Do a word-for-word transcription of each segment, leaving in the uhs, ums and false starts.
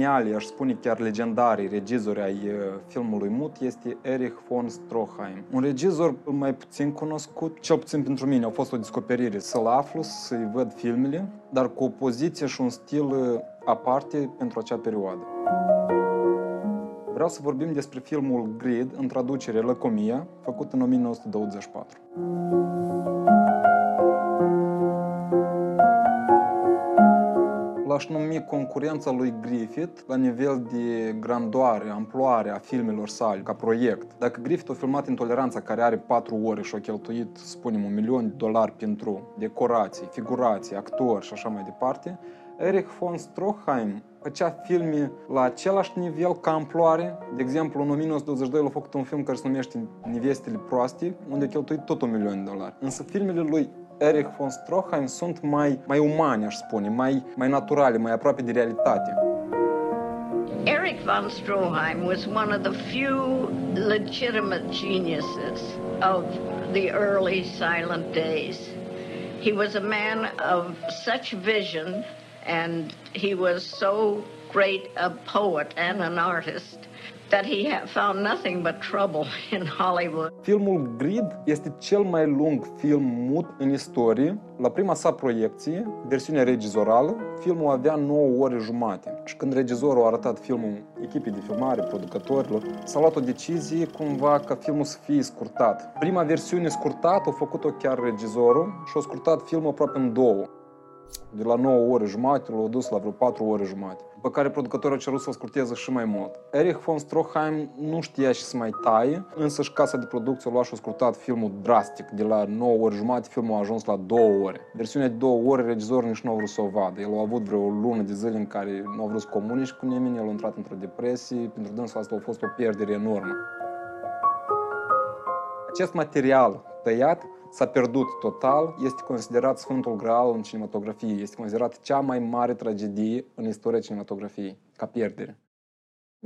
geniali, aș spune chiar legendarii regizori ai filmului M U T este Erich von Stroheim. Un regizor mai puțin cunoscut, cel puțin pentru mine, a fost o descoperire să-l aflu, să-i văd filmele, dar cu o poziție și un stil aparte pentru acea perioadă. Vreau să vorbim despre filmul GREED, în traducere Lăcomia, făcut în o mie nouă sute douăzeci și patru. L-aș numi concurența lui Griffith la nivel de grandoare, amploare a filmelor sale ca proiect. Dacă Griffith a filmat Intoleranța, care are patru ore și a cheltuit, spunem, un milion de dolari pentru decorații, figurații, actori și așa mai departe, Erich von Stroheim făcea filme la același nivel ca amploare. De exemplu, în o mie nouă sute douăzeci și doi l-a făcut un film care se numește Nivestele proase, unde a cheltuit tot un milion de dolari. Însă filmele lui Erich von Stroheim sunt mai, mai umane, aș spune, mai, mai naturale, mai aproape de realitate. Erich von Stroheim was one of the few legitimate geniuses of the early silent days. He was a man of such vision and he was so great a poet and an artist that he found nothing but trouble in Hollywood. Filmul GREED este cel mai lung film mut în istorie. La prima sa proiecție, versiunea regizorală, filmul avea nouă ore jumate. Și când regizorul a arătat filmul echipei de filmare, producătorilor, s-a luat o decizie cumva ca filmul să fie scurtat. Prima versiune scurtată a făcut-o chiar regizorul și a scurtat filmul aproape în două. De la nouă ore jumate l-au dus la vreo patru ore jumate, după care producătorul a cerut să-l scurteze și mai mult. Erich von Stroheim nu știa și să mai taie, însă și casa de producție a luat și a scurtat filmul drastic. De la nouă ore jumate filmul a ajuns la două ore. Versiunea de două ore regizorul nici nu a vrut să o vadă. El a avut vreo o lună de zile în care nu a vrut să comunice cu nimeni, el a intrat într-o depresie, pentru dânsul asta a fost o pierdere enormă. Acest material tăiat s-a pierdut total, este considerat Sfântul Graal în cinematografie, este considerat cea mai mare tragedie în istoria cinematografiei, ca pierdere.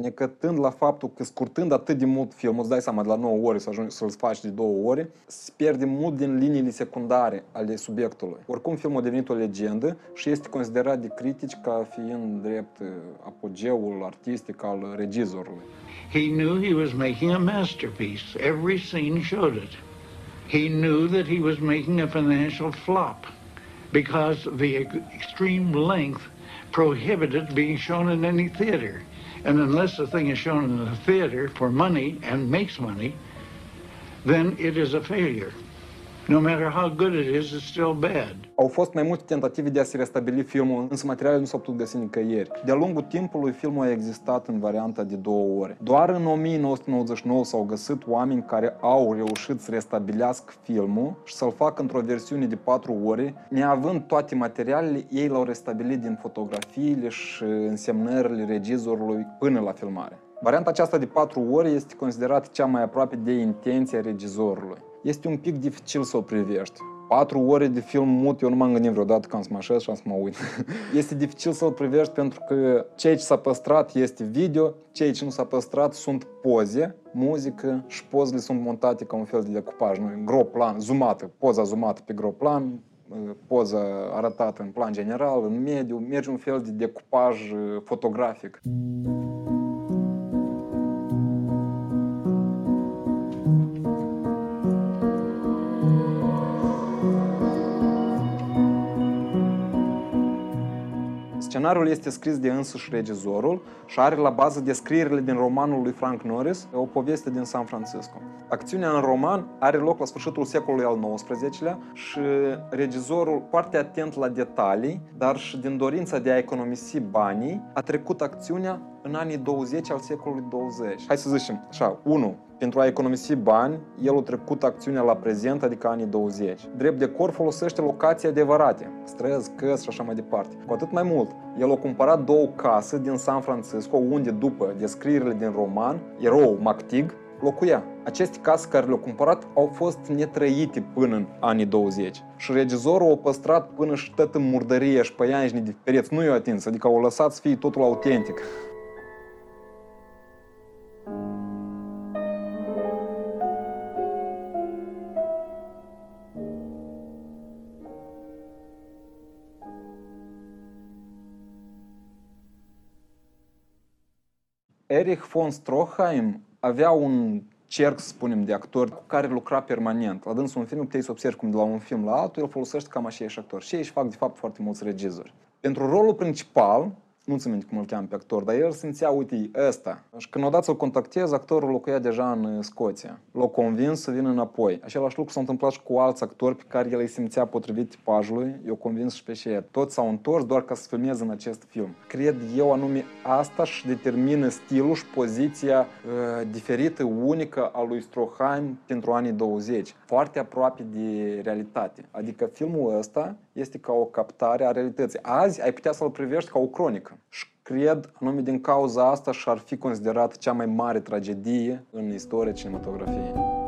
Necătând la faptul că scurtând atât de mult filmul, îți dai seama de la nouă ore să ajungi să-l faci de două ore, se pierde mult din liniile secundare ale subiectului. Oricum filmul a devenit o legendă și este considerat de critici ca fiind drept apogeul artistic al regizorului. He knew he was making a masterpiece. Every scene showed it. He knew that he was making a financial flop because the extreme length prohibited being shown in any theater. And unless the thing is shown in the theater for money and makes money, then it is a failure. No matter how good it is, it's still bad. Au fost mai multe tentative de a se restabili filmul, însă materialele nu s-au putut găsi nicăieri. De-a lungul timpului, filmul a existat în varianta de două ore. Doar în o mie nouă sute nouăzeci și nouă s-au găsit oameni care au reușit să restabilească filmul și să-l facă într-o versiune de patru ore. Neavând toate materialele, ei l-au restabilit din fotografiile și însemnările regizorului până la filmare. Varianta aceasta de patru ore este considerată cea mai aproape de intenția regizorului. Este un pic dificil să o privești. Patru ore de film mut, eu nu m-am gândit vreodată că am să mă așez și am să mă uit. Este dificil să-l privești pentru că ceea ce s-a păstrat este video, ceea ce nu s-a păstrat sunt poze, muzică și pozele sunt montate ca un fel de decupaj, gro plan, zoomată, poza zoomată pe gro plan, poza arătată în plan general, în mediu, merge un fel de decupaj fotografic. Scenariul este scris de însuși regizorul și are la bază descrierile din romanul lui Frank Norris, o poveste din San Francisco. Acțiunea în roman are loc la sfârșitul secolului al nouăsprezecelea și regizorul, foarte atent la detalii, dar și din dorința de a economisi banii, a trecut acțiunea în anii douăzeci al secolului douăzeci. Hai să zicem așa, unu. Pentru a economisi bani, el a trecut acțiunea la prezent, adică anii douăzeci. Drept decor folosește locații adevărate, străzi, căs și așa mai departe. Cu atât mai mult, el a cumpărat două case din San Francisco, unde, după descrierile din roman, eroul McTeague locuia. Aceste case care le-au cumpărat au fost netrăite până în anii douăzeci. Și regizorul a păstrat până și tot în murdărie și păianjne de pereți. Nu i-a atins, adică au lăsat să fie totul autentic. Erich von Stroheim avea un cerc, să spunem, de actori cu care lucra permanent. La dânsul un film, puteai să observi cum de la un film la altul, el folosește cam aceiași actori. Și ei își fac, de fapt, foarte mulți regizori. Pentru rolul principal, nu țin minte cum îl cheamă pe actor, dar el simțea, uite, ăsta. Și când odată să-l contactez, actorul locuia deja în Scoția. L-a convins să vină înapoi. Același lucru s-a întâmplat și cu alți actori pe care el îi simțea potrivit tipajului. Eu convins și pe șeia. Toți s-au întors doar ca să filmeze în acest film. Cred eu anume asta și determină stilul și poziția uh, diferită, unică a lui Stroheim pentru anii douăzeci. Foarte aproape de realitate. Adică filmul ăsta este ca o captare a realității. Azi ai putea să-l privești ca o cronică. Și cred, anume din cauza asta, și-ar fi considerat cea mai mare tragedie în istoria cinematografiei.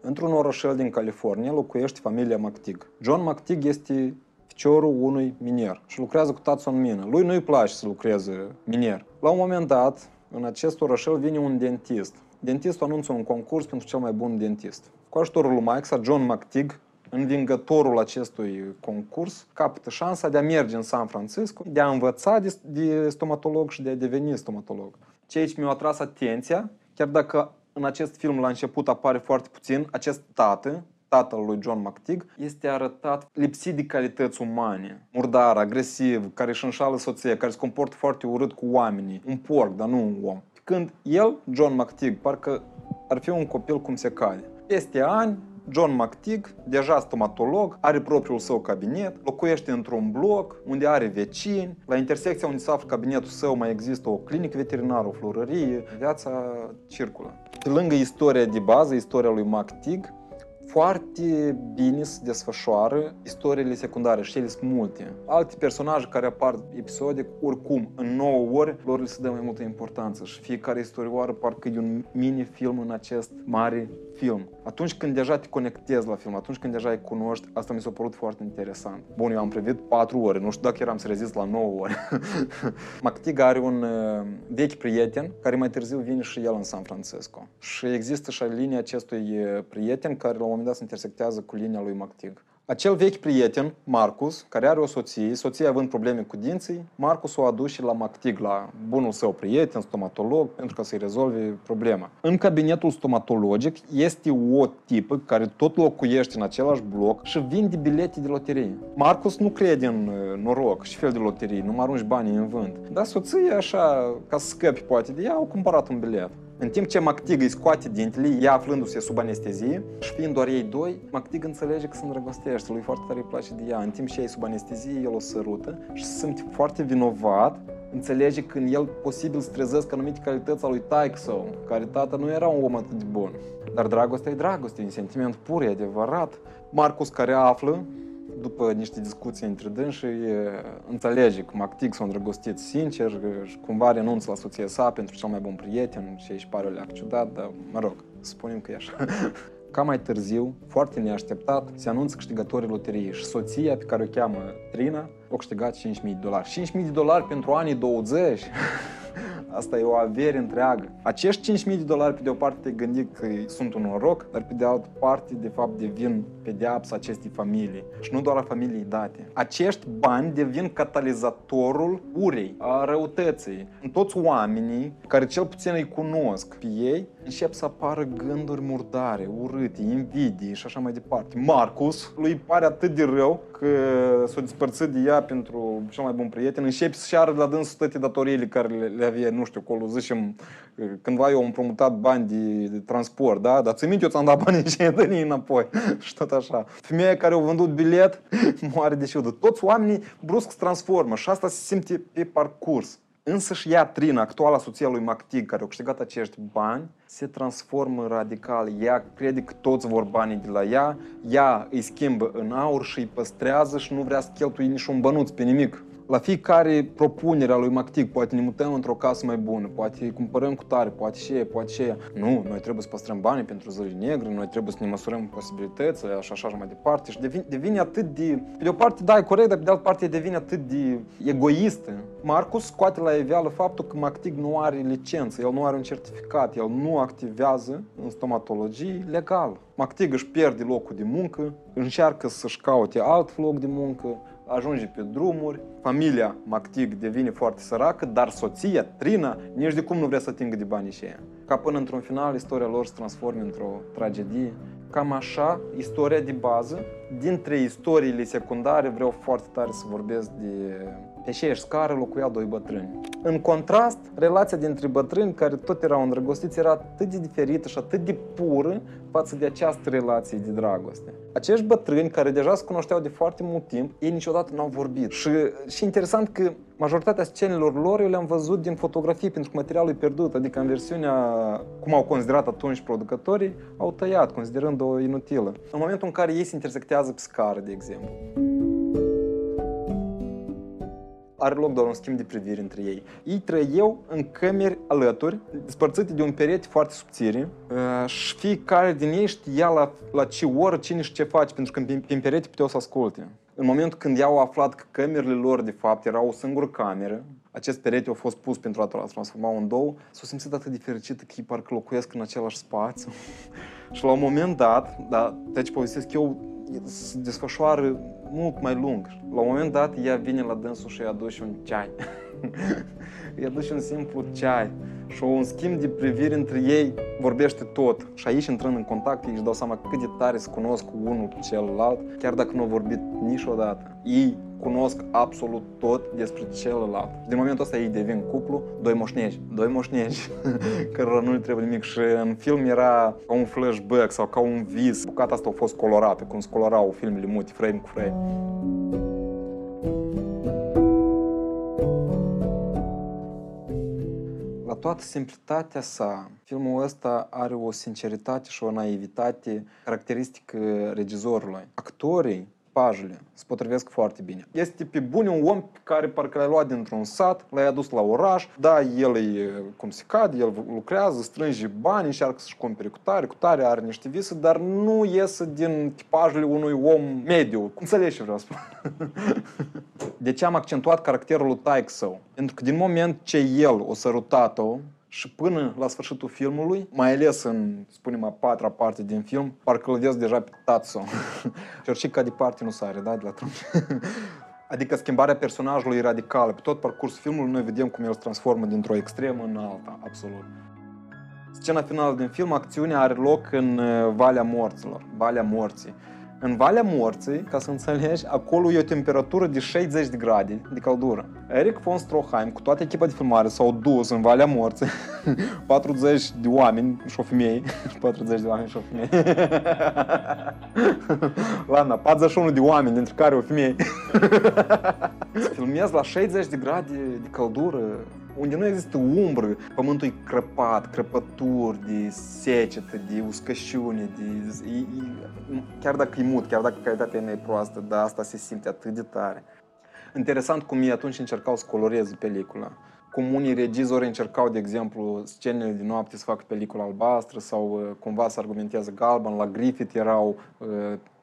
Într-un orășel din California locuiește familia McTeague. John McTeague este ficiorul unui minier și lucrează cu tatăl în mină. Lui nu-i place să lucreze minier. La un moment dat, în acest orășel vine un dentist. Dentistul anunță un concurs pentru cel mai bun dentist. Cu ajutorul lui Mike sau John McTeague, învingătorul acestui concurs, capătă șansa de a merge în San Francisco, de a învăța de stomatolog și de a deveni stomatolog. Ceea ce mi-a atras atenția, chiar dacă în acest film, la început, apare foarte puțin, acest tată, tatăl lui John McTeague, este arătat lipsit de calități umane. Murdar, agresiv, care își înșală soția, care se comportă foarte urât cu oamenii. Un porc, dar nu un om. Când el, John McTeague, parcă ar fi un copil cum se cade. Peste ani, John McTeague, deja stomatolog, are propriul său cabinet, locuiește într-un bloc unde are vecini, la intersecția unde se află cabinetul său mai există o clinică veterinară, o florărie, viața circulă. Pe lângă istoria de bază, istoria lui McTeague, foarte bine se desfășoară istoriile secundare și ele sunt multe. Alte personaje care apar episodic, oricum, în nouă ori, lor li se dă mai multă importanță și fiecare istorioară parcă e un mini-film în acest mare film. Atunci când deja te conectezi la film, atunci când deja îi cunoști, asta mi s-a părut foarte interesant. Bun, eu am privit patru ore, nu știu dacă eram să rezist la nouă ore. McTeague are un vechi prieten care mai târziu vine și el în San Francisco. Și există și linia acestui prieten care la un moment dat se intersectează cu linia lui McTeague. Acel vechi prieten, Marcus, care are o soție, soția având probleme cu dinții, Marcus o aduce la McTeague, la bunul său prieten, stomatolog, pentru ca să-i rezolve problema. În cabinetul stomatologic este o tipă care tot locuiește în același bloc și vinde bilete de loterie. Marcus nu crede în noroc și fel de loterie, nu mă arunci banii în vânt. Dar soția, așa, ca să scăpi poate de ea, au cumpărat un bilet. În timp ce McTeague îi scoate dintele, ea aflându-se sub anestezie, și fiind doar ei doi, McTeague înțelege că se îndrăgostește, lui foarte tare îi place de ea. În timp ce ea e sub anestezie, el o sărută și se simte foarte vinovat, înțelege că în el posibil să trezesc anumite calități a lui taică său, care tata nu era un om atât de bun. Dar dragostea e dragoste, e un sentiment pur, e adevărat. Marcus, care află, după niște discuții între dânsi, înțelege că McTeague s-a îndrăgostit sincer și cumva renunță la soția sa pentru cel mai bun prieten și își pare o leac ciudat, dar mă rog, spunem că e așa. Cam mai târziu, foarte neașteptat, se anunță câștigătorii loteriei și soția pe care o cheamă Trina a câștigat cinci mii de dolari. cinci mii de dolari pentru anii douăzeci? Asta e o avere întreagă. Acești cinci mii de dolari, pe de o parte, te gândi că sunt un noroc, dar pe de altă parte, de fapt, devin pedeapsa acestei familii. Și nu doar a familiei date. Acești bani devin catalizatorul urei, a răutății. În toți oamenii, care cel puțin îi cunosc pe ei, încep să apară gânduri murdare, urâte, invidii și așa mai departe. Marcus, lui pare atât de rău că s-a despărțit de ea pentru cel mai bun prieten, începe să-și arăt la dânsul toate datoriile care le avea, nu știu, acolo, zicem, cândva eu am împrumutat bani de, de transport, da? Dar ții minte, eu ți-am dat banii și i-am dat înapoi și tot așa. Femeia care a vândut bilet moare de șiudă. Toți oamenii brusc se transformă și asta se simte pe parcurs. Însă și ea, Trina, actuala soția lui McTeague, care a câștigat acești bani, se transformă radical. Ea crede că toți vor banii de la ea, ea îi schimbă în aur și îi păstrează și nu vrea să cheltuie niciun bănuț pe nimic. La fiecare propunere a lui McTeague, poate ne mutăm într-o casă mai bună, poate cumpărăm cu tare, poate și aia, poate și aia. Nu, noi trebuie să păstrăm banii pentru zile negre, noi trebuie să ne măsurăm posibilitățile, așa și așa mai departe. Și devine, devine atât de... Pe de o parte, da, e corect, dar pe de altă parte devine atât de egoistă. Marcus scoate la iveală faptul că McTeague nu are licență, el nu are un certificat, el nu activează în stomatologie legal. McTeague își pierde locul de muncă, încearcă să-și caute alt loc de muncă, ajunge pe drumuri, familia McTeague devine foarte săracă, dar soția, Trina, nici de cum nu vrea să atingă de banii și ea. Ca până într-un final, istoria lor se transformă într-o tragedie. Cam așa, istoria de bază. Dintre istoriile secundare vreau foarte tare să vorbesc de... Pe aceeași scară locuia doi bătrâni. În contrast, relația dintre bătrâni, care tot erau îndrăgostiți, era atât de diferită și atât de pură față de această relație de dragoste. Acești bătrâni, care deja se cunoșteau de foarte mult timp, ei niciodată n-au vorbit. Și, și interesant că majoritatea scenelor lor eu le-am văzut din fotografii, pentru că materialul e pierdut, adică în versiunea, cum au considerat atunci producătorii, au tăiat, considerând-o inutilă. În momentul în care ei se intersectează pe scară, de exemplu, are loc doar un schimb de priviri între ei. Ei trăiau în cămeri alături, despărțite de un perete foarte subțire, și fiecare din ei știa la, la ce oră, cine și ce face, pentru că prin perete puteau să asculte. În momentul când i-au aflat că cămerile lor, de fapt, erau o singură cameră, acest perete a fost pus pentru a transforma în două, s-au simțit atât de fericită că ei parcă locuiesc în același spațiu. Și la un moment dat, da, deci povestesc eu, se desfășoară mult mai lung. La un moment dat, ea vine la dânsul și îi aduce un ceai. Îi aduce un simplu ceai. Și un schimb de priviri între ei vorbește tot. Și aici, intrând în contact, ei își dau seama cât de tare se cunosc cu unul cu celălalt, chiar dacă nu au vorbit niciodată. Ei cunosc absolut tot despre celălalt. Din momentul ăsta ei devin cuplu, doi moșnegi, doi moșnegi, cărora nu le trebuie nimic. Și în film era ca un flashback sau ca un vis. Bucata asta a fost colorată, cum se colorau filmele M U T, frame cu frame. La toată simplitatea sa, filmul ăsta are o sinceritate și o naivitate caracteristică regizorului. Actorii, pajele, se potrivesc foarte bine. Este pe bune un om pe care parcă l-ai luat dintr-un sat, l-ai adus la oraș, da, el e cum se cade, el lucrează, strânge bani, încearcă să-și cumpere cu tare, cu tare, are niște vise, dar nu iese din tipajele unui om mediu. Înțelegi ce vreau să spun? De ce am accentuat caracterul lui taic-său? Pentru că din moment ce el o sărutat-o, și până la sfârșitul filmului, mai ales în, spunem, a patra parte din film, parcă îl vezi deja pe tată-său. Și orice ca departe nu sare, da, de la Trump. Adică schimbarea personajului e radicală. Pe tot parcursul filmului noi vedem cum el se transformă dintr-o extremă în alta, absolut. Scena finală din film, acțiunea are loc în Valea Morților, Valea Morții. În Valea Morții, ca să înțelegi, acolo e o temperatură de șaizeci de grade de căldură. Erich von Stroheim, cu toată echipa de filmare, s-au dus în Valea Morții, patruzeci de oameni și o femeie, patruzeci de oameni și o femeie, Lana, patruzeci și unu de oameni, dintre care o femeie. Filmez la șaizeci de grade de căldură, unde nu există umbră, pământul e crăpat, crăpături de secetă, de uscășiune, de... E, e... Chiar dacă e mut, chiar dacă calitatea e mai proastă, dar asta se simte atât de tare. Interesant cum ei atunci încercau să coloreze pelicula. Cum unii regizori încercau, de exemplu, scenele de noapte să facă pelicula albastră sau cumva să argumentează galben. La Griffith erau uh,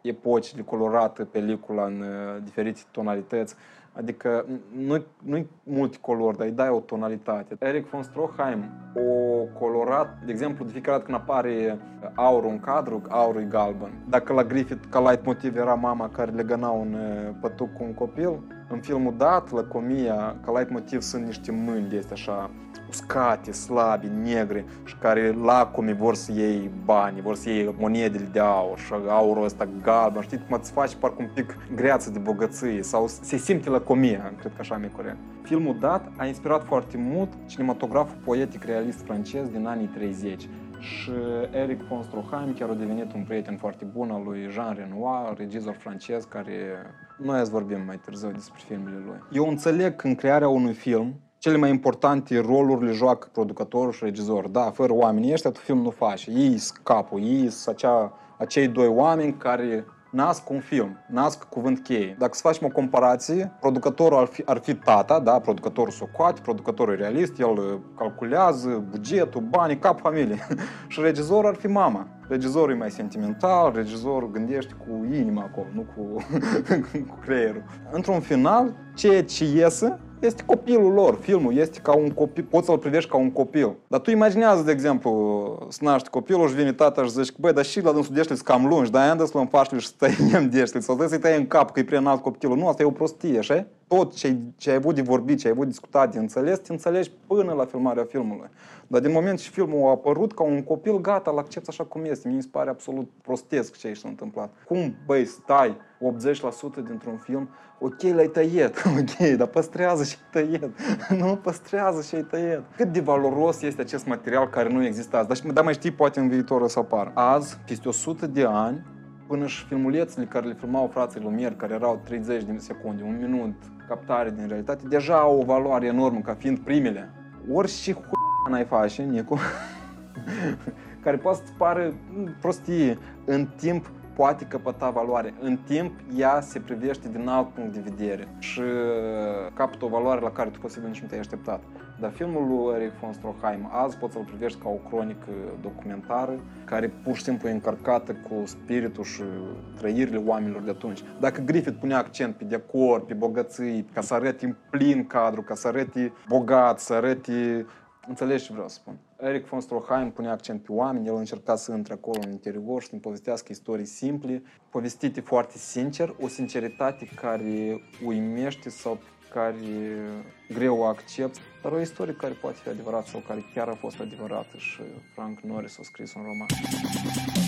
epoci de colorată pelicula în uh, diferite tonalități. Adică nu-i nu multicolor, dar îi dai o tonalitate. Erich von Stroheim o colorat, de exemplu, de fiecare dată când apare aurul în cadru, aurul e galben. Dacă la Griffith, ca light motiv, era mama care legăna un pătuc cu un copil, în filmul dat, la Comia, ca light motiv sunt niște mâini de astea așa uscate, slabe, negre, și care lacomii vor să iei bani, vor să iei monedele de aur și aurul ăsta galben, știi cum îți faci parcă un pic greață de bogăție sau se simte la Comia, cred că așa mi-e corect. Filmul dat a inspirat foarte mult cinematograful poetic realist francez din anii treizeci. Și Erich von Stroheim chiar a devenit un prieten foarte bun al lui Jean Renoir, regizor francez, care noi azi vorbim mai târziu despre filmele lui. Eu înțeleg că în crearea unui film, cele mai importante roluri le joacă producătorul și regizorul. Da, fără oamenii ăștia tu film nu faci. Ei sunt capul, ei sunt acei doi oameni care nasc un film, nasc cuvânt cheie. Dacă să facem o comparație, producătorul ar fi, ar fi tata, da? Producătorul socoate, producătorul realist, el calculează bugetul, banii, cap familie. Și regizorul ar fi mama. Regizorul e mai sentimental, regizorul gândește cu inima acolo, nu cu, cu creierul. Într-un final, ceea ce iese este copilul lor, filmul este ca un copil, poți să-l privești ca un copil. Dar tu imaginează, de exemplu, să naște copilul și vine tata și zici că băi, dar și la dânsul deștele sunt cam lungi, dar aia îndă să luăm paștele și să tăiem deștele, sau să-i tăiem în cap că e prea înalt copilul. Nu, asta e o prostie, așa? Tot ce, ce ai avut de vorbit, ce ai avut de discutat, de înțeles, te înțelegi până la filmarea filmului. Dar din moment ce filmul a apărut ca un copil, gata, îl accepți așa cum este. Mi se pare absolut prostesc ce aici s-a întâmplat. Cum, băi, stai optzeci la sută dintr-un film, ok, l-ai tăiet, ok, dar păstrează și ai tăiet. Nu, păstrează și ai tăiet. Cât de valoros este acest material care nu există azi. Dar, dar mai știi, poate în viitor o să apară. Azi, peste o sută de ani, până și filmulețele care le filmau frații Lumière, care erau treizeci de secunde, un minut, captare din realitate, deja au o valoare enormă ca fiind primele. Orice h***a n-ai face, Nicu, care poate să-ți pară prostie, în timp poate căpăta valoare. În timp, ea se privește din alt punct de vedere și capătă o valoare la care tu posibil nici nu te-ai așteptat. Dar filmul lui Erich von Stroheim, azi poți să-l privești ca o cronică documentară care pur și simplu e încărcată cu spiritul și trăirile oamenilor de atunci. Dacă Griffith punea accent pe decor, pe bogății, ca să arăte în plin cadru, ca să arăte bogat, să arăte... Înțelegi ce vreau să spun. Erich von Stroheim punea accent pe oameni, el încerca să intre acolo în interior și să-mi povestească istorii simple, povestite foarte sincer, o sinceritate care uimește sau care greu o accepți, dar o istorie care poate fi adevărată sau care chiar a fost adevărată și Frank Norris a scris un roman.